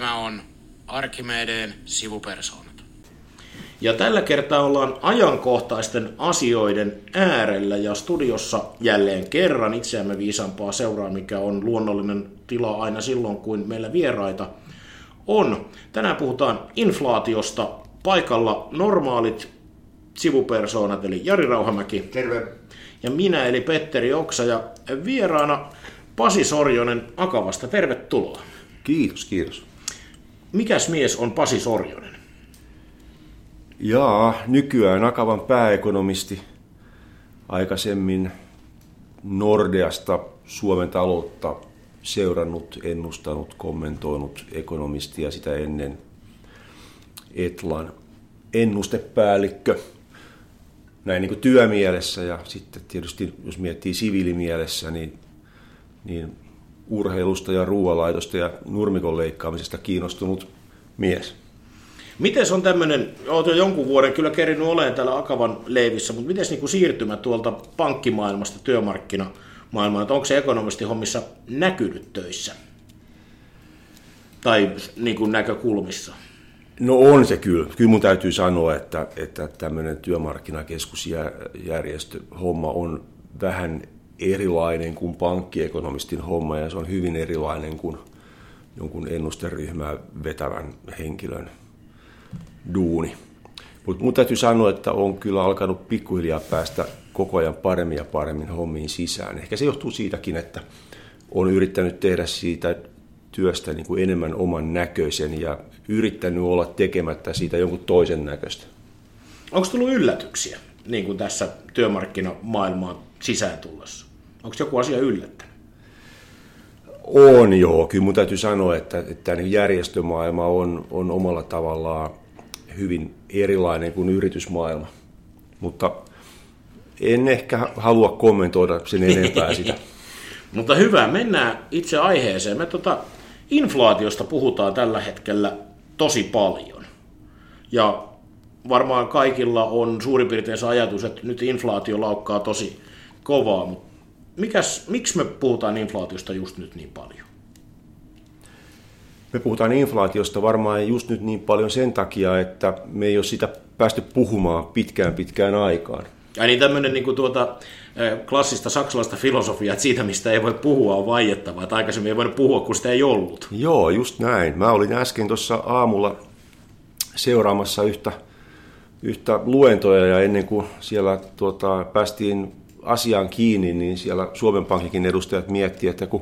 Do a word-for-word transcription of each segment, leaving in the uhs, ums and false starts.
Tämä on Arkhimedeen sivupersonat. Ja tällä kertaa ollaan ajankohtaisten asioiden äärellä ja studiossa jälleen kerran itseämme viisampaa seuraa, mikä on luonnollinen tila aina silloin, kun meillä vieraita on. Tänään puhutaan inflaatiosta, paikalla normaalit sivupersoonat eli Jari Rauhamäki. Terve. Ja minä eli Petteri Oksa ja vieraana Pasi Sorjonen Akavasta. Tervetuloa. Kiitos, kiitos. Mikäs mies on Pasi Sorjonen? Jaa, nykyään Akavan pääekonomisti, aikaisemmin Nordeasta Suomen taloutta seurannut, ennustanut, kommentoinut ekonomisti ja sitä ennen Etlan ennustepäällikkö, näin niin kuin työmielessä, ja sitten tietysti jos miettii siviilimielessä, niin, niin urheilusta ja ruoalaitosta ja nurmikon leikkaamisesta kiinnostunut mies. Miten on tämmöinen, olet jo jonkun vuoden kyllä kerinyt olemaan täällä Akavan leivissä, mutta miten niin kuin siirtymä tuolta pankkimaailmasta työmarkkinamaailmaan, että onko se ekonomisti hommissa näkynyt töissä tai niin kuin näkökulmissa? No on se kyllä. Kyllä mun täytyy sanoa, että, että tämmöinen työmarkkinakeskusjärjestöhomma on vähän erilainen kuin pankkiekonomistin homma, ja se on hyvin erilainen kuin jonkun ennusteryhmää vetävän henkilön duuni. Mutta mun täytyy sanoa, että on kyllä alkanut pikkuhiljaa päästä koko ajan paremmin ja paremmin hommiin sisään. Ehkä se johtuu siitäkin, että on yrittänyt tehdä siitä työstä niin kuin enemmän oman näköisen ja yrittänyt olla tekemättä siitä jonkun toisen näköistä. Onko tullut yllätyksiä niin kuin tässä työmarkkinamaailmaan sisään tullessa? Onko joku asia yllättänyt? On joo. Kyllä mun täytyy sanoa, että, että järjestömaailma on, on omalla tavallaan hyvin erilainen kuin yritysmaailma. Mutta en ehkä halua kommentoida sen enempää sitä. Mutta hyvä, mennään itse aiheeseen. Me tuota, inflaatiosta puhutaan tällä hetkellä tosi paljon. Ja varmaan kaikilla on suurin piirtein se ajatus, että nyt inflaatio laukkaa tosi kovaa. Mutta mikäs, miksi me puhutaan inflaatiosta just nyt niin paljon? Me puhutaan inflaatiosta varmaan just nyt niin paljon sen takia, että me ei ole sitä päästy puhumaan pitkään pitkään aikaan. Ja niin tämmöinen niin kuin tuota, klassista saksalaista filosofiaa, että siitä, mistä ei voi puhua, on vaiettavaa. Että aikaisemmin ei voinut puhua, kun sitä ei ollut. Joo, just näin. Mä olin äsken tuossa aamulla seuraamassa yhtä, yhtä luentoja, ja ennen kuin siellä tuota, päästiin asiaan kiinni, niin siellä Suomen Pankin edustajat miettivät, että kun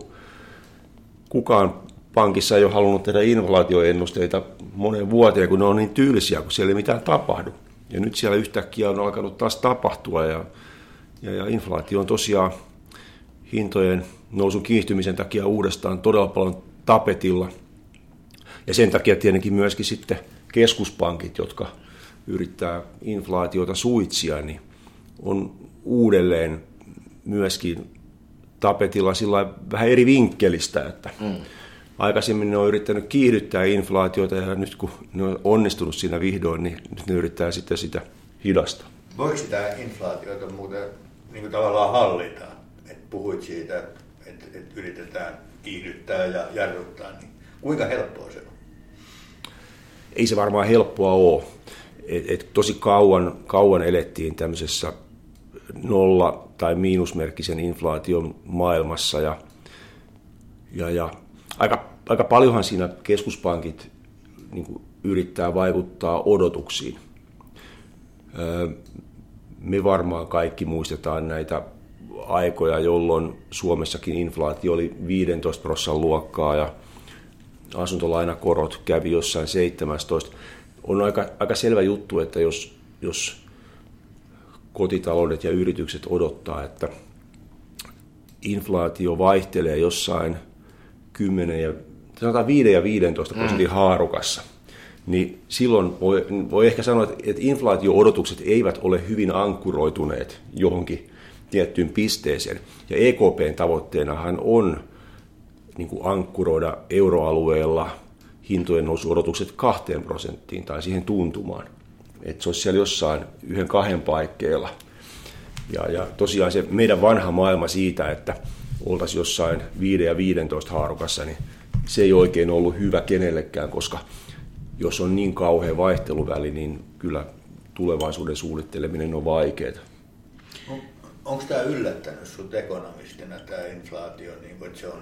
kukaan pankissa ei ole halunnut tehdä inflaatioennusteita moneen vuoteen, kun ne on niin tyylisiä, kun siellä ei mitään tapahdu. Ja nyt siellä yhtäkkiä on alkanut taas tapahtua, ja, ja, ja inflaatio on tosiaan hintojen nousun kiihtymisen takia uudestaan todella paljon tapetilla. Ja sen takia tietenkin myöskin sitten keskuspankit, jotka yrittää inflaatiota suitsia, niin on uudelleen myöskin tapetilla sillä vähän eri vinkkelistä, että mm. aikaisemmin ne on yrittänyt kiihdyttää inflaatiota, ja nyt kun ne on onnistunut siinä vihdoin, niin nyt ne yrittää sitten sitä hidasta. Voiko sitä inflaatiota muuten niin kuin tavallaan hallita? Et puhuit siitä, että et, et yritetään kiihdyttää ja jarruttaa. Niin kuinka helppoa se on? Ei se varmaan helppoa ole. Et, et tosi kauan, kauan elettiin tämmöisessä nolla- tai miinusmerkkisen inflaation maailmassa, ja, ja, ja Aika, aika paljonhan siinä keskuspankit niin kuin yrittää vaikuttaa odotuksiin. Öö, me varmaan kaikki muistetaan näitä aikoja, jolloin Suomessakin inflaatio oli viisitoista prosentin luokkaa ja asuntolainakorot kävi jossain seitsemäntoista. On aika, aika selvä juttu, että jos, jos kotitaloudet ja yritykset odottaa, että inflaatio vaihtelee jossain kymmenen ja sanotaan viisi ja viisitoista prosentin mm. haarukassa, niin silloin voi, voi ehkä sanoa, että inflaatio-odotukset eivät ole hyvin ankkuroituneet johonkin tiettyyn pisteeseen. Ja E K P:n tavoitteenahan on niin kuin ankkuroida euroalueella hintojen nousuodotukset kahteen prosenttiin tai siihen tuntumaan. Että se olisi siellä jossain yhden kahden paikkeilla. Ja, ja tosiaan se meidän vanha maailma siitä, että oltaisiin jossain viisi ja viisitoista haarukassa, niin se ei oikein ollut hyvä kenellekään, koska jos on niin kauhea vaihteluväli, niin kyllä tulevaisuuden suunnitteleminen on vaikeaa. On, onko tämä yllättänyt sinut ekonomistina, tämä inflaatio, niin kuin, että se on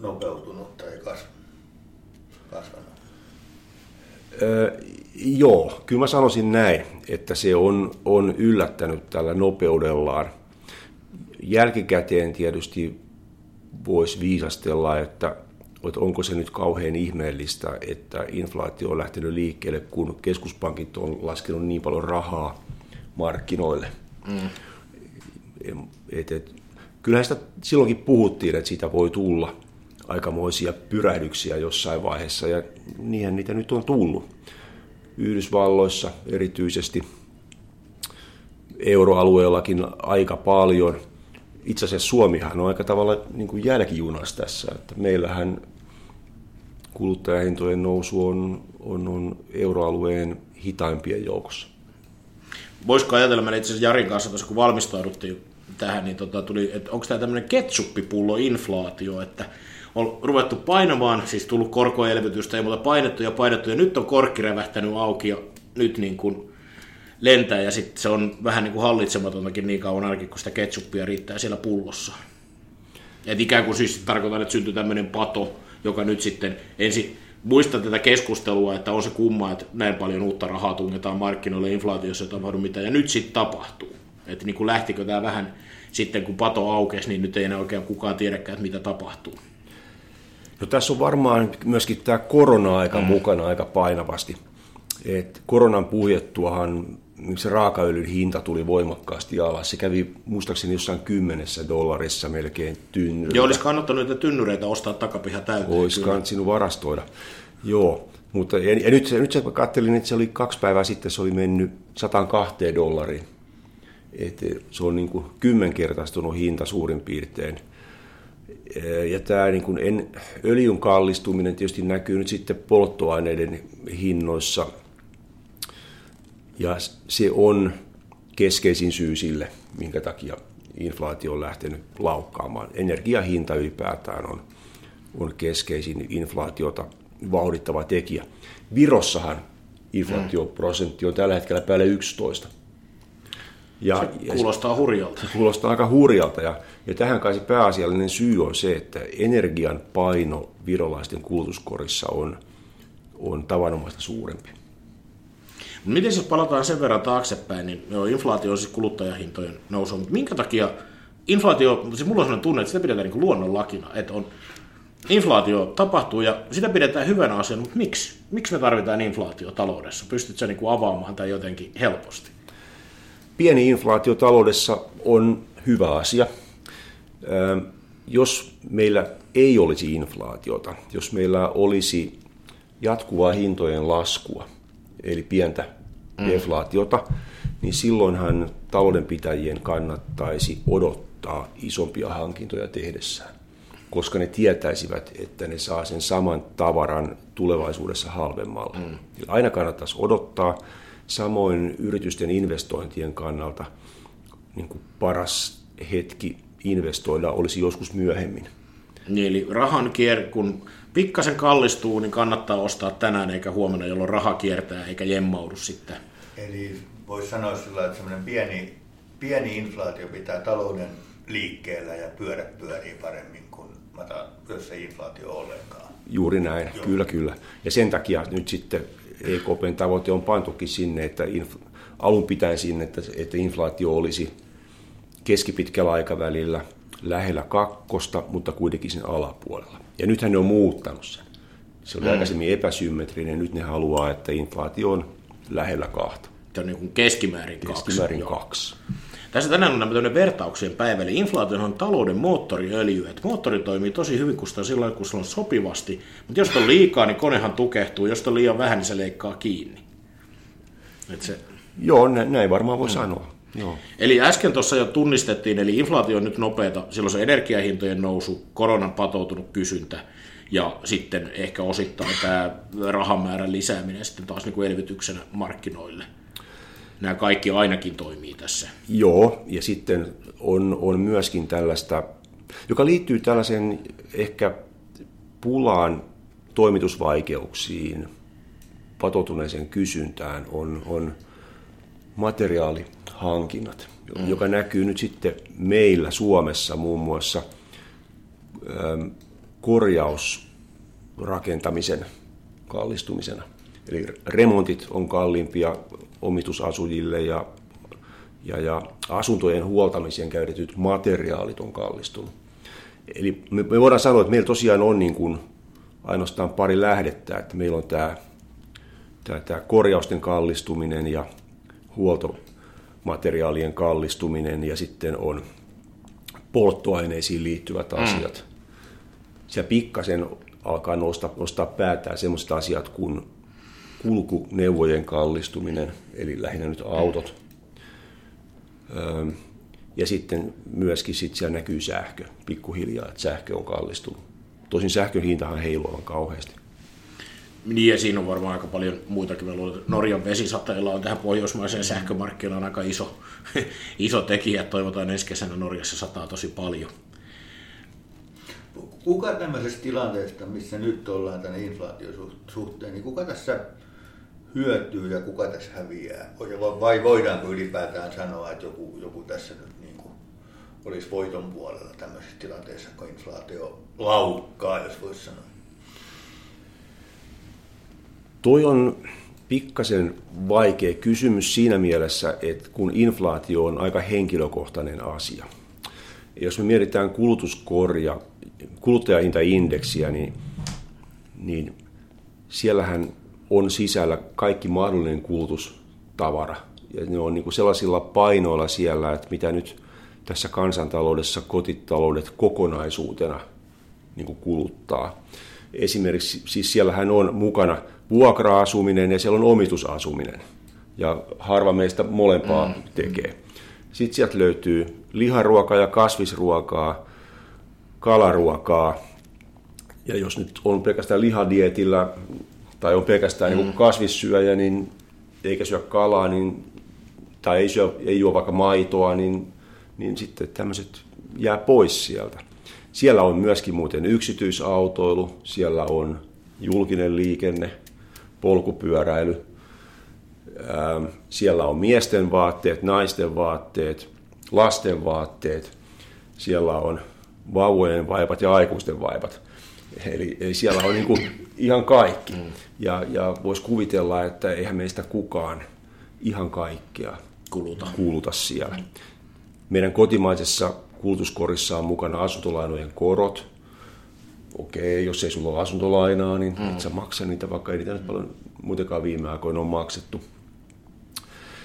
nopeutunut tai kasvanut? Öö, joo, kyllä mä sanoisin näin, että se on, on yllättänyt tällä nopeudellaan. Jälkikäteen tietysti voisi viisastella, että, että onko se nyt kauhean ihmeellistä, että inflaatio on lähtenyt liikkeelle, kun keskuspankit on laskenut niin paljon rahaa markkinoille. Mm. Et, et, kyllähän sitä silloinkin puhuttiin, että siitä voi tulla aikamoisia pyrähdyksiä jossain vaiheessa, ja niinhän niitä nyt on tullut. Yhdysvalloissa erityisesti, euroalueellakin aika paljon. Itse asiassa Suomihan on aika tavalla niin kuin jälkijunassa tässä, että meillähän kuluttajahintojen nousu on, on, on euroalueen hitaimpien joukossa. Voisiko ajatella, mä itse asiassa Jarin kanssa tuossa kun valmistauduttiin tähän, niin tota tuli, että onko tämä tämmöinen ketsuppipulloinflaatio, että on ruvettu painamaan, siis tullut korkoelvytystä ja muuta painettu ja painettu, ja nyt on korkki revähtänyt auki, ja nyt niin kuin lentää, ja sitten se on vähän niin kuin hallitsematontakin niin kauan ainakin, kun sitä ketsuppia riittää siellä pullossa. Et ikään kuin siis tarkoitan, että syntyy tämmöinen pato, joka nyt sitten, ensin muistan tätä keskustelua, että on se kumma, että näin paljon uutta rahaa tungetaan markkinoille, inflaatiossa ei tapahdu mitään, ja nyt sitten tapahtuu. Että niin kuin lähtikö tämä vähän sitten, kun pato aukesi, niin nyt ei enää oikein kukaan tiedäkään, että mitä tapahtuu. No tässä on varmaan myöskin tämä korona-aika mm. mukana aika painavasti. Et koronan puhjettuahan se raakaöljyn hinta tuli voimakkaasti alas. Se kävi muistaakseni jossain kymmenessä dollarissa melkein tynnyreitä. Joo, olisi kannattanut niitä tynnyreitä ostaa takapiha täyteen. Olisi kannattanut varastoida. Joo, mutta ja, ja nyt, nyt katselin, että se oli kaksi päivää sitten, se oli mennyt sata kaksi dollariin. Et se on niin kuin kymmenkertaistunut hinta suurin piirtein. Ja tämä niin kuin en, öljyn kallistuminen tietysti näkyy nyt sitten polttoaineiden hinnoissa, ja se on keskeisin syy sille, minkä takia inflaatio on lähtenyt laukkaamaan. Energiahinta ylipäätään on, on keskeisin inflaatiota vauhdittava tekijä. Virossahan inflaatioprosentti on tällä hetkellä päälle yksitoista. Ja, se kuulostaa ja se, hurjalta. Kuulostaa aika hurjalta, ja, ja tähän kai se pääasiallinen syy on se, että energian paino virolaisten kulutuskorissa on, on tavanomaista suurempi. Miten jos palataan sen verran taaksepäin, niin joo, inflaatio on siis kuluttajahintojen nousu, mutta minkä takia inflaatio, siis mulla on sellainen tunne, että sitä pidetään niin luonnonlakina, että on, inflaatio tapahtuu ja sitä pidetään hyvänä asiana, mutta miksi? Miksi me tarvitaan inflaatio taloudessa? Pystytkö niin avaamaan tämä jotenkin helposti? Pieni inflaatio taloudessa on hyvä asia. Jos meillä ei olisi inflaatiota, jos meillä olisi jatkuvaa hintojen laskua, eli pientä deflaatiota, niin silloinhan taloudenpitäjien kannattaisi odottaa isompia hankintoja tehdessään, koska ne tietäisivät, että ne saa sen saman tavaran tulevaisuudessa halvemmalla. Aina kannattaisi odottaa. Samoin yritysten investointien kannalta niin kuin paras hetki investoida olisi joskus myöhemmin. Niin, eli rahan kier- kun pikkasen kallistuu, niin kannattaa ostaa tänään eikä huomenna, jolloin raha kiertää eikä jemmaudu sitten. Eli voisi sanoa sillä, että semmoinen pieni, pieni inflaatio pitää talouden liikkeellä ja pyörät pyörii paremmin kuin jos ei inflaatio ollenkaan. Juuri näin, Joo. kyllä kyllä. Ja sen takia nyt sitten E K P:n tavoite on pantukin sinne, että inf- alun pitäen sinne, että, että inflaatio olisi keskipitkällä aikavälillä lähellä kakkosta, mutta kuitenkin sen alapuolella. Ja nythän ne on muuttanut sen. Se oli mm. aikaisemmin epäsymmetrinen, nyt ne haluaa, että inflaatio on lähellä kahta. Se on niin kuin keskimäärin, keskimäärin kaksi. kaksi. Tässä tänään on tämmöinen vertauksien päivä, eli inflaatio on talouden moottoriöljy. Et moottori toimii tosi hyvin, kun sitä on silloin, kun se on sopivasti, mutta jos on liikaa, niin konehan tukehtuu, jos on liian vähän, niin se leikkaa kiinni. Et se... Joo, nä- näin varmaan voi no. sanoa. Joo. Eli äsken tuossa jo tunnistettiin, eli inflaatio on nyt nopeata, silloin se energiahintojen nousu, koronan patoutunut kysyntä, ja sitten ehkä osittain tämä rahamäärän lisääminen sitten taas niin kuin elvytyksenä markkinoille. Nämä kaikki ainakin toimii tässä. Joo, ja sitten on, on myöskin tällaista, joka liittyy tällaisen ehkä pulaan, toimitusvaikeuksiin, patoutuneeseen kysyntään on, on materiaalihankinnat, mm. joka näkyy nyt sitten meillä Suomessa muun muassa ähm, korjausrakentamisen kallistumisena. Eli remontit on kalliimpia omistusasujille ja, ja, ja asuntojen huoltamiseen käytetyt materiaalit on kallistunut. Eli me, me voidaan sanoa, että meillä tosiaan on niin kuin ainoastaan pari lähdettä, että meillä on tämä, tämä, tämä korjausten kallistuminen ja huoltomateriaalien kallistuminen ja sitten on polttoaineisiin liittyvät asiat. Mm. Siellä pikkasen alkaa nostaa, nostaa päätään sellaiset asiat kuin kulkuneuvojen kallistuminen, eli lähinnä nyt autot. Ja sitten myöskin sit siellä näkyy sähkö pikkuhiljaa, että sähkö on kallistunut. Tosin sähkön hintahan heiluu aivan kauheasti. Niin, ja siinä on varmaan aika paljon muitakin. Norjan vesisateilla on tähän pohjoismaiseen sähkömarkkinaan aika iso, iso tekijä. Toivotaan ensi kesänä Norjassa sataa tosi paljon. Kuka tämmöisestä tilanteesta, missä nyt ollaan tänne inflaatiosuhteen, niin kuka tässä hyötyy ja kuka tässä häviää? Vai voidaanko ylipäätään sanoa, että joku, joku tässä nyt niin kuin olisi voiton puolella tämmöisessä tilanteessa, kun inflaatio laukkaa, jos voisi sanoa? Toi on pikkasen vaikea kysymys siinä mielessä, että kun inflaatio on aika henkilökohtainen asia. Jos me mietitään kulutuskorja, kuluttajahintaindeksiä, niin, niin siellähän on sisällä kaikki mahdollinen kulutustavara. Ja ne on niin kuin sellaisilla painoilla siellä, että mitä nyt tässä kansantaloudessa kotitaloudet kokonaisuutena niin kuin kuluttaa. Esimerkiksi siis siellähän on mukana vuokra-asuminen ja siellä on omistusasuminen. Ja harva meistä molempaa mm. tekee. Sitten sieltä löytyy liharuokaa ja kasvisruokaa, kalaruokaa. Ja jos nyt on pelkästään lihadietillä tai on pelkästään mm. joku kasvissyöjä, niin eikä syö kalaa niin, tai ei, syö, ei juo vaikka maitoa, niin, niin sitten tämmöiset jää pois sieltä. Siellä on myöskin muuten yksityisautoilu, siellä on julkinen liikenne, polkupyöräily, siellä on miesten vaatteet, naisten vaatteet, lasten vaatteet, siellä on vauvojen vaipat ja aikuisten vaipat. Eli, eli siellä on niin kuin ihan kaikki. Ja, ja voisi kuvitella, että eihän meistä kukaan ihan kaikkea kuluta, kuluta siellä. Meidän kotimaisessa kulutuskorissa on mukana asuntolainojen korot. Okei, jos ei sulla ole asuntolainaa, niin mm. et sä maksa niitä, vaikka ei niitä nyt paljon muutenkaan viime aikoina on maksettu.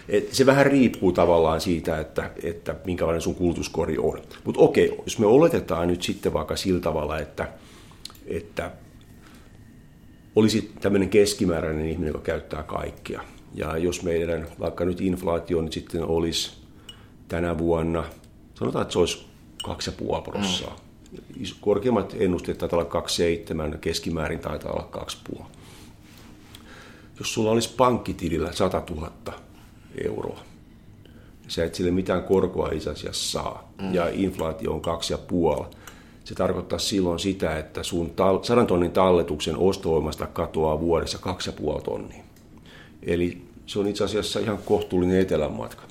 Et se vähän riippuu tavallaan siitä, että, että minkälainen sun kulutuskori on. Mutta okei, jos me oletetaan nyt sitten vaikka sillä tavalla, että, että olisi tämmöinen keskimääräinen ihminen, joka käyttää kaikkea. Ja jos meidän vaikka nyt inflaatio nyt sitten olisi tänä vuonna, sanotaan, että se olisi kaksi pilkku viisi prosenttia. Mm. Korkeimmat ennusteet taitaa olla kaksi pilkku seitsemän, keskimäärin taitaa olla kaksi pilkku viisi. Jos sulla olisi pankkitilillä sata tuhatta euroa, sä et sille mitään korkoa itse asiassa saa, mm. ja inflaatio on kaksi pilkku viisi, se tarkoittaa silloin sitä, että sun sadan tonnin talletuksen ostovoimasta katoaa vuodessa kaksi pilkku viisi tonnia. Eli se on itse asiassa ihan kohtuullinen etelänmatka.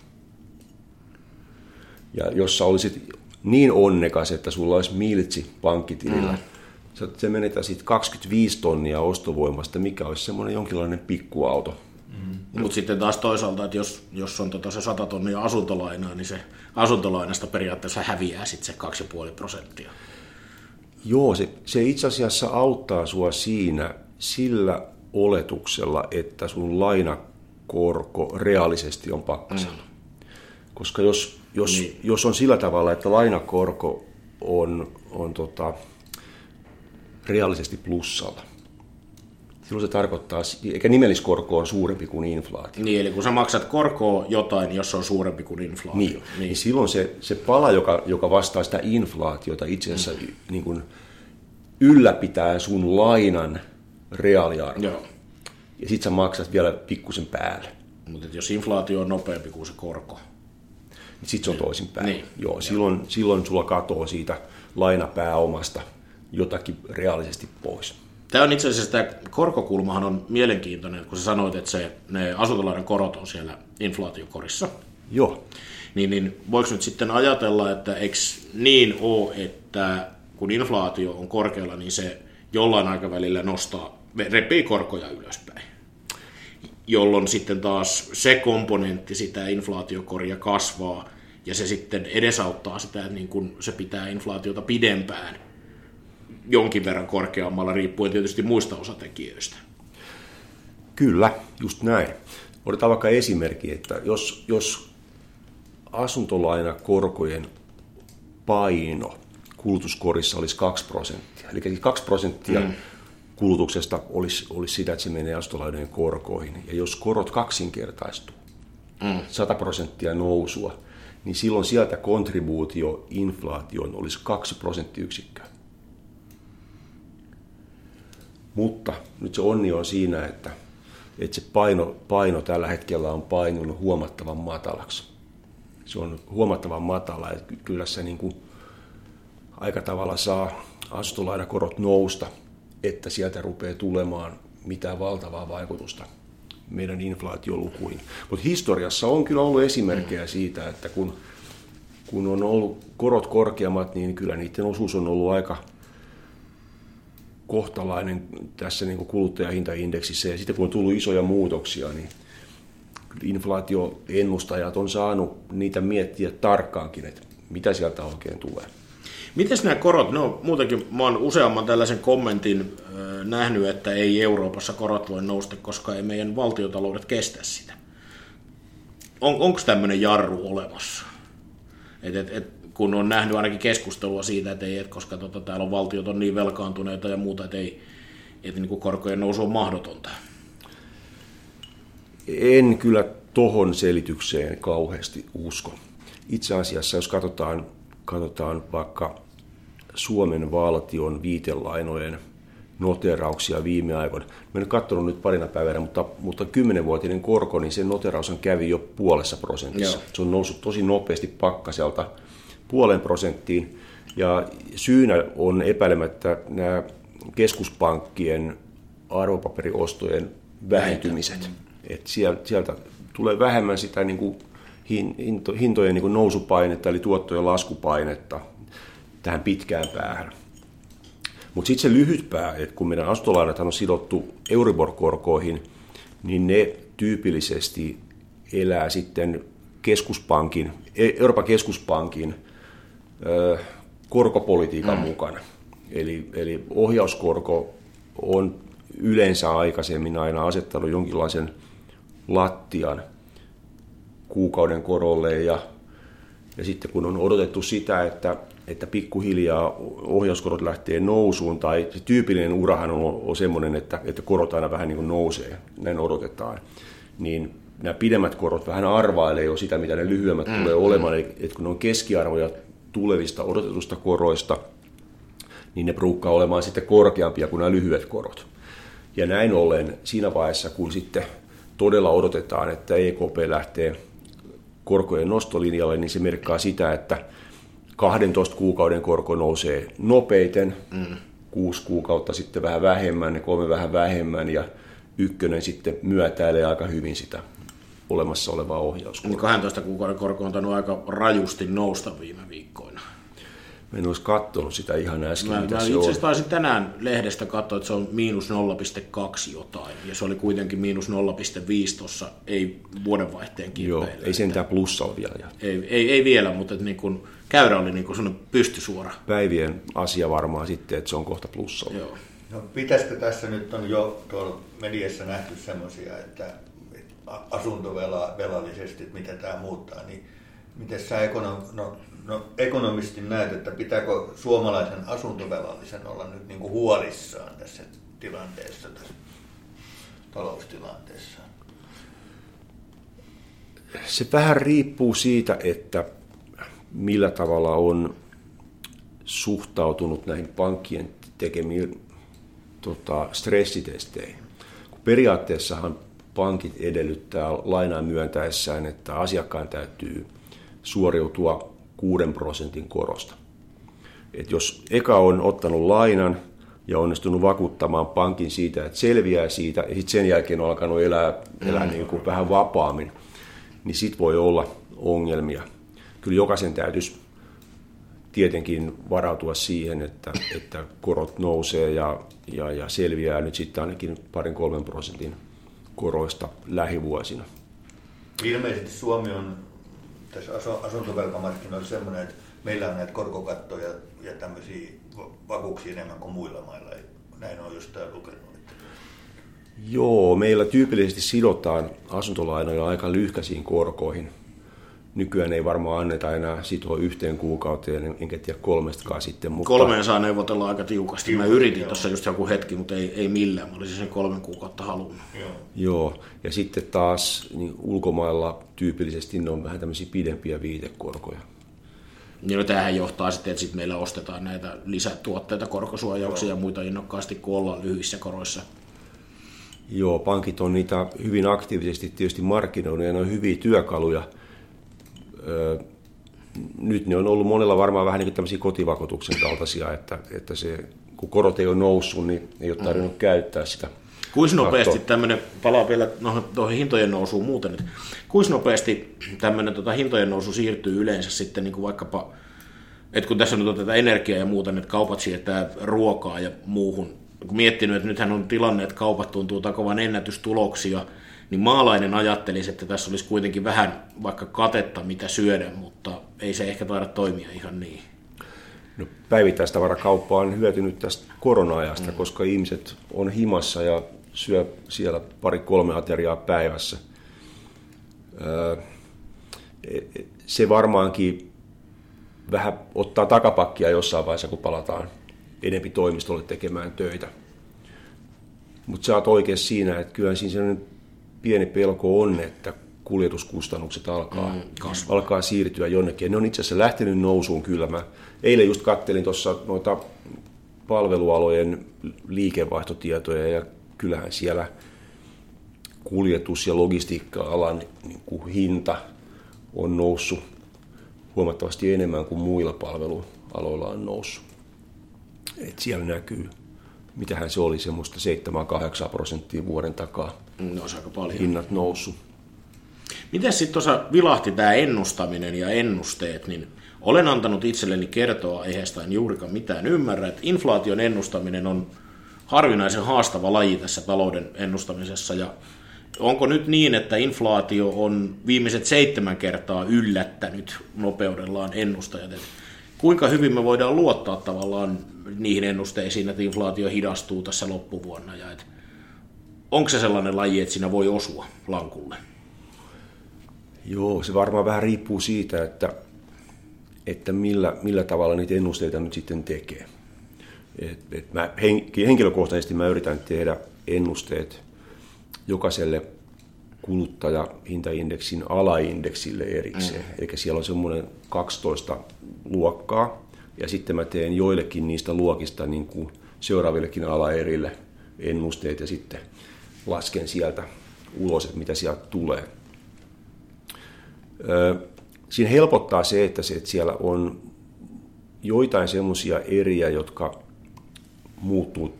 Ja jos sä olisit niin onnekas, että sulla olisi miltsi pankkitilillä, mm. se menetäisit kaksikymmentäviisi tonnia ostovoimasta, mikä olisi semmoinen jonkinlainen pikkuauto. Mm. Mutta Mut sitten taas toisaalta, että jos, jos on tota se sata tonnia asuntolainaa, niin se asuntolainasta periaatteessa häviää sitten se kaksi pilkku viisi prosenttia. Joo, se, se itse asiassa auttaa sua siinä sillä oletuksella, että sun lainakorko reaalisesti on pakkasella. Mm. Koska jos, jos, niin. jos on sillä tavalla, että lainakorko on, on tota, reaalisesti plussalla, silloin se tarkoittaa, eikä nimelliskorko on suurempi kuin inflaatio. Niin, eli kun sä maksat korkoa jotain, jos se on suurempi kuin inflaatio. Niin, niin. niin silloin se, se pala, joka, joka vastaa sitä inflaatiota, itse asiassa mm. niin kuin ylläpitää sun lainan reaaliarvoa. Joo. Ja sit sä maksat vielä pikkusen päälle. Mutta jos inflaatio on nopeampi kuin se korko, sitten se on toisinpäin. Niin. Joo, silloin, silloin sulla katoo siitä lainapääomasta jotakin reaalisesti pois. Tämä on itse asiassa, tämä korkokulmahan on mielenkiintoinen, kun sä sanoit, että se, ne asuntolainan korot on siellä inflaatiokorissa. Joo. Niin, niin voiko nyt sitten ajatella, että eikö niin ole, että kun inflaatio on korkealla, niin se jollain aikavälillä nostaa, repii korkoja ylöspäin, jolloin sitten taas se komponentti sitä inflaatiokoria kasvaa, ja se sitten edesauttaa sitä, että niin kun se pitää inflaatiota pidempään jonkin verran korkeammalla, riippuen tietysti muista osatekijöistä. Kyllä, just näin. Otetaan vaikka esimerkki, että jos, jos asuntolainakorkojen paino kulutuskorissa olisi kaksi prosenttia, eli kaksi prosenttia mm. kulutuksesta olisi, olisi sitä, että se menee asuntolainojen korkoihin, ja jos korot kaksinkertaistuu, mm. sata prosenttia nousua, niin silloin sieltä kontribuutio inflaation olisi kaksi prosenttiyksikköä. Mutta nyt se onni on siinä, että, että se paino, paino tällä hetkellä on painunut huomattavan matalaksi. Se on huomattavan matala, että kyllä se niin kuin aika tavalla saa asuntolainakorot nousta, että sieltä rupeaa tulemaan mitään valtavaa vaikutusta meidän inflaatiolukuihin. Mutta historiassa on kyllä ollut esimerkkejä siitä, että kun, kun on ollut korot korkeammat, niin kyllä niiden osuus on ollut aika kohtalainen tässä niin kuin kuluttajahintaindeksissä, ja sitten kun on tullut isoja muutoksia, niin inflaatioennustajat on saanut niitä miettiä tarkkaankin, että mitä sieltä oikein tulee. Mites nämä korot, no muutenkin mä oon useamman tällaisen kommentin äh, nähnyt, että ei Euroopassa korot voi nousta, koska ei meidän valtiotaloudet kestä sitä. On, onko tämmöinen jarru olemassa? Et, et, et, kun on nähnyt ainakin keskustelua siitä, että ei, et, koska tota, täällä on valtiot on niin velkaantuneita ja muuta, että ei, et, niin kuin korkojen nousu on mahdotonta. En kyllä tohon selitykseen kauheasti usko. Itse asiassa, jos katsotaan, katsotaan vaikka Suomen valtion viitelainojen noterauksia viime aikoina. Mä en katsonut nyt parina päivänä, mutta, mutta kymmenvuotinen korko, niin sen noteraushan kävi jo puolessa prosentissa. Joo. Se on noussut tosi nopeasti pakkaselta puolen prosenttiin. Ja syynä on epäilemättä nämä keskuspankkien arvopaperiostojen vähentymiset. Et sieltä tulee vähemmän sitä niin kuin hintojen niin kuin nousupainetta, eli tuottojen laskupainetta tähän pitkään päähän. Mutta sitten se lyhyt pää, että kun meidän asuntolainathan on sidottu Euribor-korkoihin, niin ne tyypillisesti elää sitten keskuspankin, Euroopan keskuspankin ö, korkopolitiikan mm. mukana. Eli, eli ohjauskorko on yleensä aikaisemmin aina asettanut jonkinlaisen lattian kuukauden korolle, ja, ja sitten kun on odotettu sitä, että, että pikkuhiljaa ohjauskorot lähtee nousuun, tai se tyypillinen urahan on, on semmoinen, että, että korot aina vähän niin kuin nousee, näin odotetaan, niin nämä pidemmät korot vähän arvailee jo sitä, mitä ne lyhyemmät mm. tulee olemaan, eli että kun ne on keskiarvoja tulevista odotetusta koroista, niin ne ruukkaa olemaan sitten korkeampia kuin nämä lyhyet korot. Ja näin ollen siinä vaiheessa, kun sitten todella odotetaan, että E K P lähtee korkojen nostolinjalle, niin se merkkaa sitä, että kahdentoista kuukauden korko nousee nopeiten, mm. kuusi kuukautta sitten vähän vähemmän, kolme vähän vähemmän, ja ykkönen sitten myötäilee aika hyvin sitä olemassa olevaa ohjauskorkoa. kahdentoista kuukauden korko on tainnut aika rajusti nousta viime viikkoina. Mä en olisi katsonut sitä ihan äsken, mä, mitä mä se on. Itse asiassa taisin tänään lehdestä katsoa, että se on miinus nolla pilkku kaksi jotain, ja se oli kuitenkin miinus nolla pilkku viisi tuossa, ei vuodenvaihteen kirpeillä. Joo, ei sentään plussa ole vielä. Ei, ei, ei vielä, mutta niin kun käyrä oli niin kun sellainen pystysuora. Päivien asia varmaan sitten, että se on kohta plussa. Joo. No, pitäisikö tässä nyt on jo tuolla mediassa nähty semmoisia, että asuntovelallisesti, että mitä tämä muuttaa, niin miten sä ekonom- no, no, ekonomisti näet, että pitääkö suomalaisen asuntovelallisen olla nyt niin kuin huolissaan tässä tilanteessa, tässä taloustilanteessa? Se vähän riippuu siitä, että millä tavalla on suhtautunut näihin pankkien tekemiin tota, stressitesteihin. Periaatteessahan pankit edellyttää lainaa myöntäessään, että asiakkaan täytyy suoriutua kuuden prosentin korosta. että jos eka on ottanut lainan ja onnistunut vakuuttamaan pankin siitä, että selviää siitä, ja sitten sen jälkeen on alkanut elää, elää niin kuin vähän vapaammin, niin sitten voi olla ongelmia. Kyllä jokaisen täytyisi tietenkin varautua siihen, että, että korot nousee ja, ja, ja selviää nyt sitten ainakin parin kolmen prosentin koroista lähivuosina. Ilmeisesti Suomi on tässä asuntovelkamarkkinoilla sellainen, että meillä on näitä korkokattoja ja tämmöisiä vakuuksia enemmän kuin muilla mailla. Näin on jostain lukenut. Joo, meillä tyypillisesti sidotaan asuntolainoja aika lyhkäisiin korkoihin. Nykyään ei varmaan anneta enää sitoa yhteen kuukauteen, enkä tiedä kolmestakaan sitten. Mutta... Kolmeen saa neuvotella aika tiukasti. Mä yritin tuossa just joku hetki, mutta ei, ei millään. Mä olisin sen kolmen kuukautta halunnut. Joo. Joo, ja sitten taas niin ulkomailla tyypillisesti ne on vähän tämmöisiä pidempiä viitekorkoja. Ja tämähän johtaa sitten, että sit meillä ostetaan näitä lisätuotteita, korkosuojauksia ja muita innokkaasti, kun ollaan lyhyissä koroissa. Joo, pankit on niitä hyvin aktiivisesti tietysti markkinoinut ja ne on hyviä työkaluja. Nyt ne on ollut monella varmaan vähän niin kuin tämmöisiä kotivakotuksen kaltaisia, että, että se, kun korot ei ole noussut, niin ei ole tarvinnut käyttää sitä. Kuinka nopeasti tämmöinen, palaa vielä no, tuohon hintojen nousuun muuten, että kuinka nopeasti tämmöinen tota, hintojen nousu siirtyy yleensä sitten niin kuin vaikkapa, että kun tässä nyt on tätä energiaa ja muuta, että kaupat siirtää ruokaa ja muuhun, kun miettinyt, että nythän on tilanne, että kaupat tuntuu takovan ennätystuloksia, niin maalainen ajattelisi, että tässä olisi kuitenkin vähän vaikka katetta, mitä syödä, mutta ei se ehkä taida toimia ihan niin. No, päivittäistavarakauppa on hyötynyt tästä korona-ajasta, mm. koska ihmiset on himassa ja syö siellä pari-kolme ateriaa päivässä. Se varmaankin vähän ottaa takapakkia jossain vaiheessa, kun palataan enempi toimistolle tekemään töitä. Mutta sä oot oikein siinä, että kyllähän siinä sellainen pieni pelko on, että kuljetuskustannukset alkaa, mm, alkaa siirtyä jonnekin. Ja ne on itse asiassa lähtenyt nousuun kyllä. Mä eilen just kattelin tuossa noita palvelualojen liikevaihtotietoja ja kyllähän siellä kuljetus- ja logistiikka-alan niin kuin hinta on noussut huomattavasti enemmän kuin muilla palvelualoilla on noussut. Et siellä näkyy. Mitähän se oli semmoista seitsemän kahdeksan prosenttia vuoden takaa. No, se on aika paljon. Hinnat noussut. Miten sitten tuossa vilahti tämä ennustaminen ja ennusteet, niin olen antanut itselleni kertoa aiheesta, en juurikaan mitään ymmärrä, että inflaation ennustaminen on harvinaisen haastava laji tässä talouden ennustamisessa, ja onko nyt niin, että inflaatio on viimeiset seitsemän kertaa yllättänyt nopeudellaan ennustajat, että kuinka hyvin me voidaan luottaa tavallaan niihin ennusteisiin, että inflaatio hidastuu tässä loppuvuonna, ja että onko se sellainen laji, että siinä voi osua lankulle? Joo, se varmaan vähän riippuu siitä, että, että millä, millä tavalla niitä ennusteita nyt sitten tekee. Et, et mä henkilökohtaisesti mä yritän tehdä ennusteet jokaiselle kuluttajahintaindeksin alaindeksille erikseen. Mm. Eli siellä on semmoinen kaksitoista luokkaa, ja sitten mä teen joillekin niistä luokista niin kuin seuraavillekin alaerille ennusteet, ja sitten lasken sieltä ulos, että mitä sieltä tulee. Siinä helpottaa se, että siellä on joitain semmoisia eriä, jotka muuttuu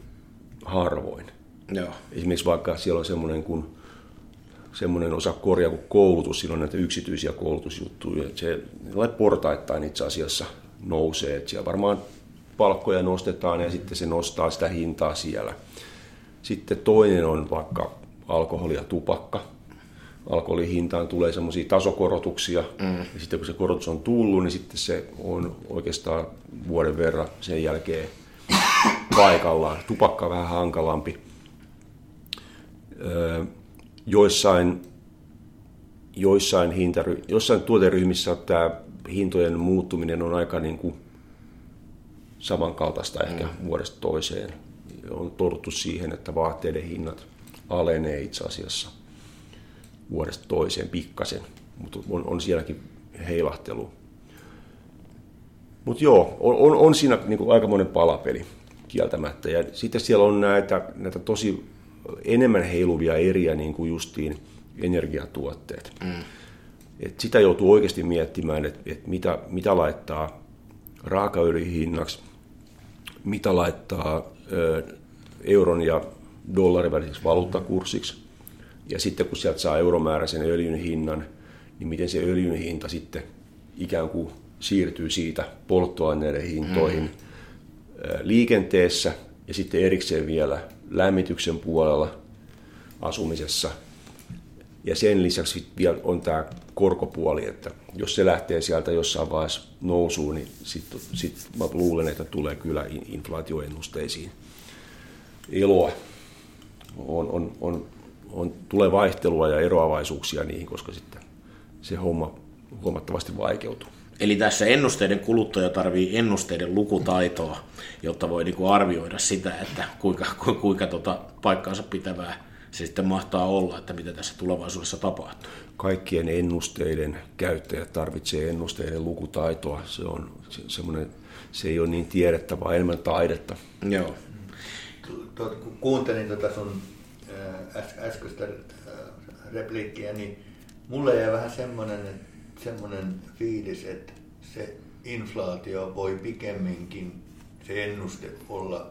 harvoin. Joo. Esimerkiksi vaikka siellä on semmoinen kuin semmoinen osa korjaa kuin koulutus, silloin näitä yksityisiä koulutusjuttuja, se portaittain itse asiassa nousee, että siellä varmaan palkkoja nostetaan ja sitten se nostaa sitä hintaa siellä. Sitten toinen on vaikka alkoholi ja tupakka. Alkoholihintaan tulee semmoisia tasokorotuksia, mm. ja sitten kun se korotus on tullut, niin sitten se on oikeastaan vuoden verran sen jälkeen paikallaan. Tupakka on vähän hankalampi. Öö, Joissain, joissain, hintaryh- joissain tuoteryhmissä tämä hintojen muuttuminen on aika niin kuin samankaltaista ehkä mm. vuodesta toiseen. On totuttu siihen, että vaatteiden hinnat alenee itse asiassa vuodesta toiseen pikkasen, mutta on, on sielläkin heilahtelu. Mutta joo, on, on siinä niin kuin aikamoinen palapeli kieltämättä. Ja sitten siellä on näitä, näitä tosi enemmän heiluvia eriä, niin kuin justiin energiatuotteet. Mm. Et sitä joutuu oikeasti miettimään, että et mitä, mitä laittaa raakaöljyhinnaksi, mitä laittaa euron ja dollarin väliseksi valuuttakurssiksi, ja sitten kun sieltä saa euromääräisen öljyn hinnan, niin miten se öljyn hinta sitten ikään kuin siirtyy siitä polttoaineiden hintoihin mm. liikenteessä ja sitten erikseen vielä lämmityksen puolella asumisessa. Ja sen lisäksi vielä on tämä korkopuoli, että jos se lähtee sieltä jossain vaiheessa nousuun, niin sitten sit mä luulen, että tulee kyllä inflaatioennusteisiin eloa. On, on, on, on, tulee vaihtelua ja eroavaisuuksia niihin, koska sitten se homma huomattavasti vaikeutuu. Eli tässä ennusteiden kuluttaja tarvii ennusteiden lukutaitoa, jotta voi niinku arvioida sitä, että kuinka, kuinka tota paikkaansa pitävää se sitten mahtaa olla, että mitä tässä tulevaisuudessa tapahtuu. Kaikkien ennusteiden käyttäjät tarvitsee ennusteiden lukutaitoa. Se, on, se, semmoinen, se ei ole niin tiedettä, vaan enemmän taidetta. Joo. Kun kuuntelin tuota sun äs- äskeistä repliikkiä, niin mulle jäi vähän semmoinen, semmoinen fiilis, että se inflaatio voi pikemminkin, se ennuste olla,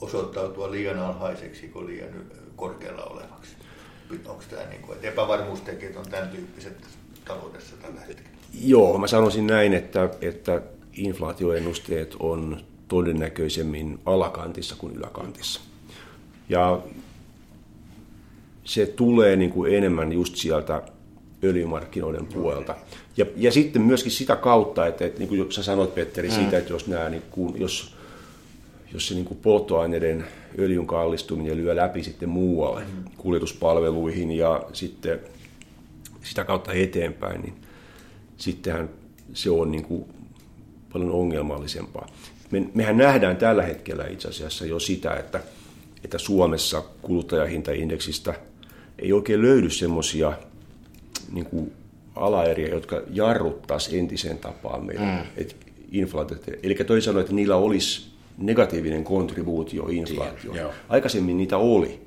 osoittautua liian alhaiseksi kuin liian korkealla olevaksi. Onko tämä niin kuin, että epävarmuustekijät on tämän tyyppiset taloudessa tällä hetkellä? Joo, mä sanoisin näin, että, että inflaatioennusteet on todennäköisemmin alakantissa kuin yläkantissa. Ja se tulee niin kuin enemmän just sieltä öljymarkkinoiden puolelta. Ja, ja sitten myöskin sitä kautta, että, että niin kuin sä sanoit, Petteri, mm. siitä, että jos nämä... Niin kuin, jos jos se niin kuin polttoaineiden öljyn kallistuminen lyö läpi sitten muualle kuljetuspalveluihin ja sitten sitä kautta eteenpäin, niin sittenhän se on niin kuin paljon ongelmallisempaa. Me, mehän nähdään tällä hetkellä itse asiassa jo sitä, että, että Suomessa kuluttajahintaindeksistä ei oikein löydy semmoisia niin kuin alaeriä, jotka jarruttaisi entiseen tapaan meidän mm. inflaatiota. Eli toisin sanoen, että niillä olisi negatiivinen kontribuutio inflaatioon. Aikaisemmin niitä oli.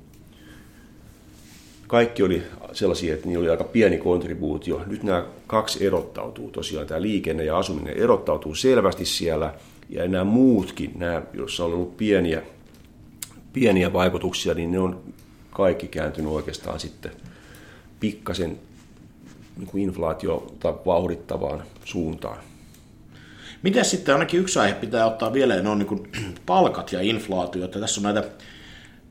Kaikki oli sellaisia, että niillä oli aika pieni kontribuutio. Nyt nämä kaksi erottautuu tosiaan. Tämä liikenne ja asuminen erottautuu selvästi siellä. Ja nämä muutkin, nämä, joissa on ollut pieniä, pieniä vaikutuksia, niin ne on kaikki kääntynyt oikeastaan sitten pikkasen niin kuin inflaatiota vauhdittavaan suuntaan. Miten sitten, ainakin yksi aihe pitää ottaa vielä, ne on niin kuin palkat ja inflaatio, että tässä on näitä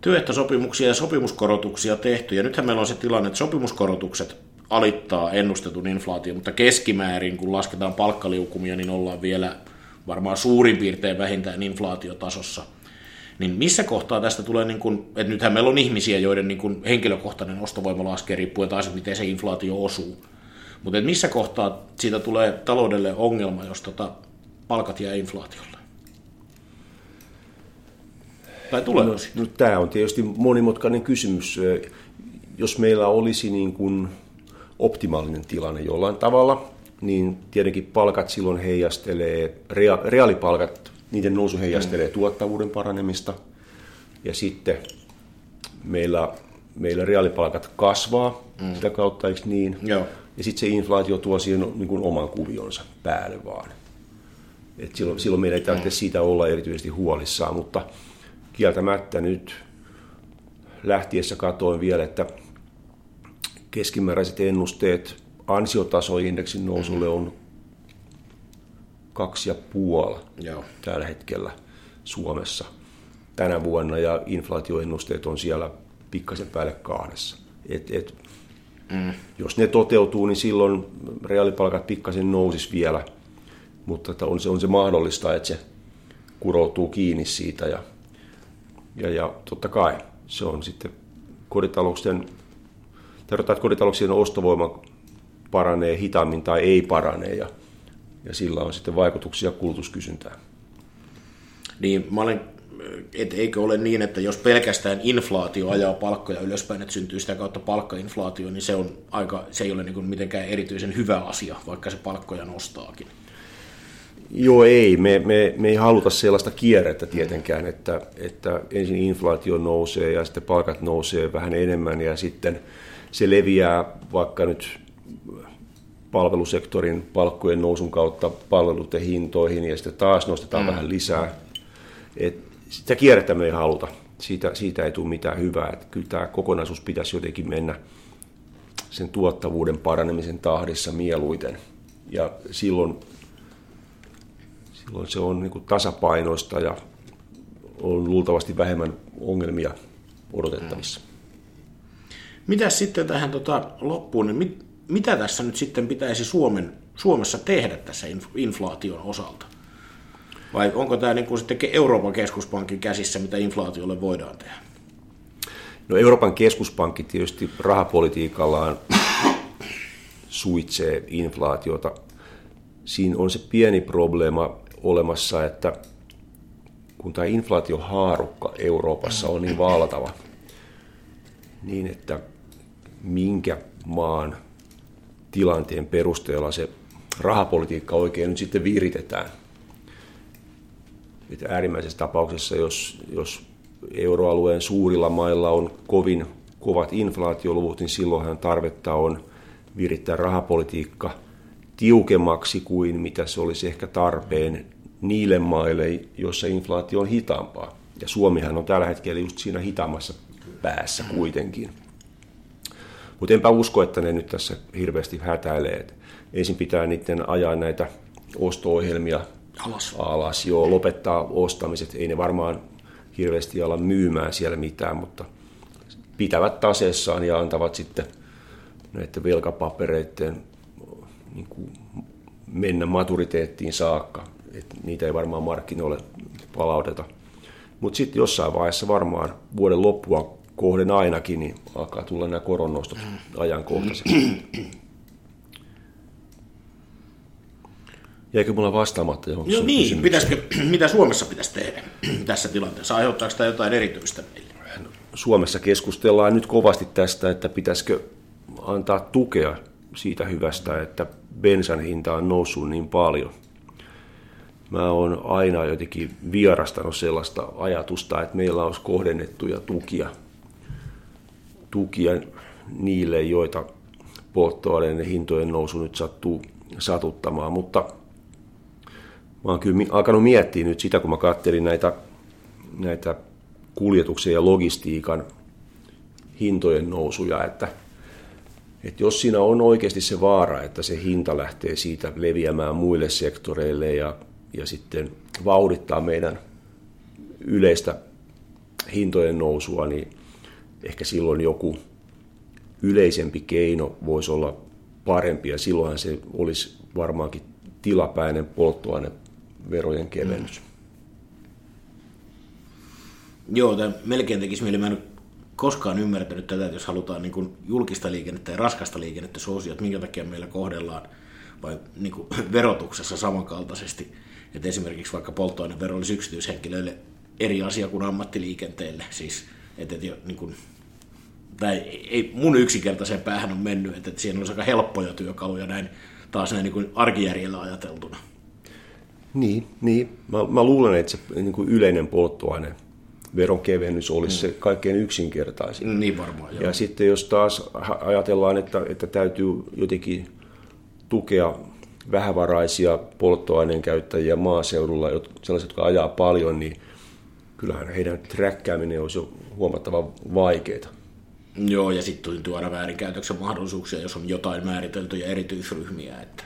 työehtosopimuksia ja sopimuskorotuksia tehty, ja nythän meillä on se tilanne, että sopimuskorotukset alittaa ennustetun inflaatio, mutta keskimäärin, kun lasketaan palkkaliukumia, niin ollaan vielä varmaan suurin piirtein vähintään inflaatiotasossa. Niin missä kohtaa tästä tulee, niin kuin, että nythän meillä on ihmisiä, joiden niin kuin henkilökohtainen ostovoima laskee riippuen taas, miten se inflaatio osuu, mutta missä kohtaa siitä tulee taloudelle ongelma, jos tota palkat jää inflaatiolle? Tai tulee no, no, tämä on tietysti monimutkainen kysymys. Jos meillä olisi niin kuin optimaalinen tilanne jollain tavalla, niin tietenkin palkat silloin heijastelee, rea- reaalipalkat, niiden nousu heijastelee mm. tuottavuuden paranemista. Ja sitten meillä, meillä reaalipalkat kasvaa mm. sitä kautta, eikö niin? Joo. Ja sitten se inflaatio tuo siihen niin kuin oman kuvionsa päälle vaan. Et silloin, silloin meidän ei tarvitse siitä olla erityisesti huolissaan, mutta kieltämättä nyt lähtiessä katsoin vielä, että keskimääräiset ennusteet ansiotasoindeksin nousulle on kaksi ja puoli tällä hetkellä Suomessa tänä vuonna, ja inflaatioennusteet on siellä pikkasen päälle kahdessa. Et, et, mm. Jos ne toteutuu, niin silloin reaalipalkat pikkasen nousis vielä. Mutta on se, on se mahdollista, että se kuroutuu kiinni siitä, ja, ja, ja totta kai se on sitten kotitalouksien, tarkoittaa, että kotitalouksien ostovoima paranee hitaammin tai ei parane, ja, ja sillä on sitten vaikutuksia kulutuskysyntään. Niin, mä olen, et eikö ole niin, että jos pelkästään inflaatio ajaa palkkoja ylöspäin, että syntyy sitä kautta palkkainflaatio, niin se, on aika, se ei ole niin kuin mitenkään erityisen hyvä asia, vaikka se palkkoja nostaakin. Joo, ei. Me, me, me ei haluta sellaista kierrettä tietenkään, että, että ensin inflaatio nousee ja sitten palkat nousee vähän enemmän ja sitten se leviää vaikka nyt palvelusektorin palkkojen nousun kautta palveluiden hintoihin ja sitten taas nostetaan mm. vähän lisää. Et sitä kierrettä me ei haluta. Siitä, siitä ei tule mitään hyvää. Et kyllä tämä kokonaisuus pitäisi jotenkin mennä sen tuottavuuden paranemisen tahdissa mieluiten. Ja silloin, silloin se on niin kuin tasapainoista ja on luultavasti vähemmän ongelmia odotettavissa. Mm. Mitä sitten tähän tota loppuun, niin mit, mitä tässä nyt sitten pitäisi Suomen, Suomessa tehdä tässä inflaation osalta? Vai onko tämä niin kuin sitten Euroopan keskuspankin käsissä, mitä inflaatiolle voidaan tehdä? No Euroopan keskuspankki tietysti rahapolitiikallaan suitsee inflaatiota. Siinä on se pieni probleema olemassa, että kun tämä inflaatiohaarukka Euroopassa on niin valtava, niin että minkä maan tilanteen perusteella se rahapolitiikka oikein nyt sitten viritetään. Että äärimmäisessä tapauksessa, jos, jos euroalueen suurilla mailla on kovin kovat inflaatioluvut, niin silloinhan tarvetta on virittää rahapolitiikka tiukemmaksi kuin mitä se olisi ehkä tarpeen niille maille, joissa inflaatio on hitaampaa. Ja Suomihan on tällä hetkellä just siinä hitaammassa päässä kuitenkin. Mutta enpä usko, että ne nyt tässä hirveästi hätäilee. Ensin pitää niiden ajaa näitä osto-ohjelmia alas. alas. Joo, lopettaa ostamiset. Ei ne varmaan hirveästi ala myymään siellä mitään, mutta pitävät taseessaan ja antavat sitten näiden velkapapereiden niin kuin mennä maturiteettiin saakka. Et niitä ei varmaan markkinoille palauteta. Mutta sitten jossain vaiheessa varmaan vuoden loppua kohden ainakin, niin alkaa tulla nämä koronnostot ajankohtaiseksi. Jäikö mulla vastaamatta johonkin no niin, pitäisikö, mitä Suomessa pitäisi tehdä tässä tilanteessa? Aiheuttaako tämä jotain erityistä meille? Suomessa keskustellaan nyt kovasti tästä, että pitäisikö antaa tukea siitä hyvästä, että bensan hinta on noussut niin paljon. Mä oon aina jotenkin vierastanut sellaista ajatusta, että meillä olisi kohdennettuja tukia, tukia niille, joita polttoaineiden hintojen nousu nyt sattuu satuttamaan. Mutta mä oon kyllä alkanut miettiä nyt sitä, kun mä katselin näitä, näitä kuljetuksen ja logistiikan hintojen nousuja, että, että jos siinä on oikeasti se vaara, että se hinta lähtee siitä leviämään muille sektoreille ja ja sitten vauhdittaa meidän yleistä hintojen nousua, niin ehkä silloin joku yleisempi keino voisi olla parempi, ja silloinhan se olisi varmaankin tilapäinen polttoaineverojen kevennys. Mm. Joo, tämä melkein tekisi mieli. Mä en koskaan ymmärtänyt tätä, että jos halutaan niin kuin julkista liikennettä ja raskasta liikennettä suosia, että minkä takia meillä kohdellaan vai niin kuin verotuksessa samankaltaisesti. Että esimerkiksi vaikka polttoainevero olisi yksityishenkilöille eri asia kuin ammattiliikenteelle. Siis, et, et, niin kun, tai ei, mun yksinkertaisen päähän on mennyt, että et siinä on aika helppoja työkaluja näin, taas näin niin kuin arkijärjellä ajateltuna. Niin, niin. Mä, mä luulen, että se niin kuin yleinen polttoaineveron kevennys olisi hmm. se kaikkein yksinkertaisin. Niin varmaan, joo. Ja sitten jos taas ajatellaan, että, että täytyy jotenkin tukea vähävaraisia polttoaineen käyttäjiä maaseudulla, sellaiset, jotka ajaa paljon, niin kyllähän heidän träkkääminen olisi jo huomattavan vaikeaa. Joo, ja sitten tuntuu aina väärinkäytöksen mahdollisuuksia, jos on jotain määriteltyjä erityisryhmiä. Että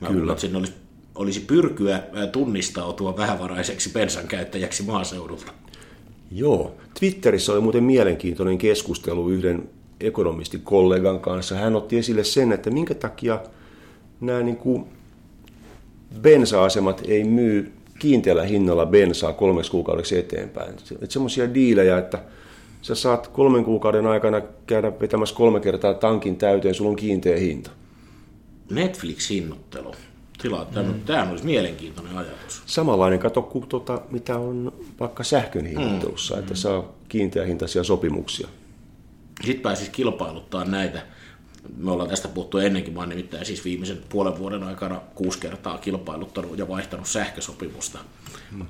mä luulen, että siinä olisi, olisi pyrkyä tunnistautua vähävaraiseksi bensankäyttäjäksi maaseudulla. Joo. Twitterissä oli muuten mielenkiintoinen keskustelu yhden ekonomistikollegan kanssa. Hän otti esille sen, että minkä takia nämä niin kuin bensa-asemat ei myy kiinteällä hinnalla bensaa kolmeksi kuukaudeksi eteenpäin. Että semmoisia diilejä, että sä saat kolmen kuukauden aikana käydä vetämässä kolme kertaa tankin täyteen, sulla on kiinteä hinta. Netflix-hinnoittelu. Mm. Tämä olisi mielenkiintoinen ajatus. Samanlainen, kato kuin tuota, mitä on vaikka sähkön hinnoittelussa, mm. että saa kiinteähintaisia sopimuksia. Sitten pääsisi kilpailuttaa näitä. Me ollaan tästä puhuttu ennenkin, mä oon nimittäin siis viimeisen puolen vuoden aikana kuusi kertaa kilpailuttanut ja vaihtanut sähkösopimusta. Mm.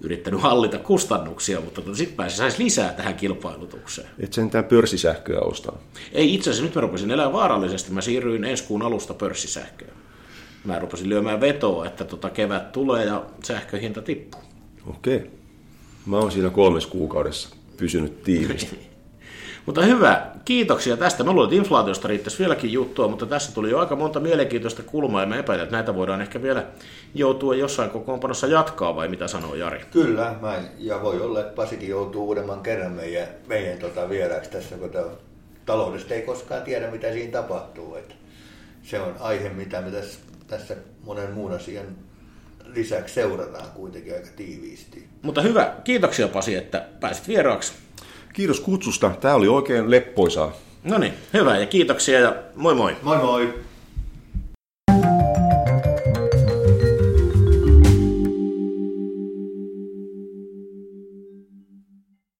yrittänyt hallita kustannuksia, mutta sitten se saisi lisää tähän kilpailutukseen. Et sen mitään pörssisähköä ostaa? Ei, itse asiassa nyt mä rupesin elää vaarallisesti. Mä siirryin ensi kuun alusta pörssisähköön. Mä rupesin lyömään vetoa, että tota kevät tulee ja sähköhinta tippuu. Okei. Mä oon siinä kolmes kuukaudessa pysynyt tiiviisti. Mutta hyvä, kiitoksia tästä. Mä luulen, että inflaatiosta riittäisi vieläkin juttua, mutta tässä tuli jo aika monta mielenkiintoista kulmaa, ja mä epäilen, että näitä voidaan ehkä vielä joutua jossain kokoonpanossa jatkaa, vai mitä sanoo Jari? Kyllä, mä en, ja voi olla, että Pasikin joutuu uudemman kerran meidän, meidän tota vieraaksi tässä, kun taloudesta ei koskaan tiedä, mitä siinä tapahtuu. Että se on aihe, mitä me tässä, tässä monen muun asian lisäksi seurataan kuitenkin aika tiiviisti. Mutta hyvä, kiitoksia Pasi, että pääsit vieraaksi. Kiitos kutsusta. Tämä oli oikein leppoisaa. No niin, hyvä ja kiitoksia ja moi moi. Moi moi.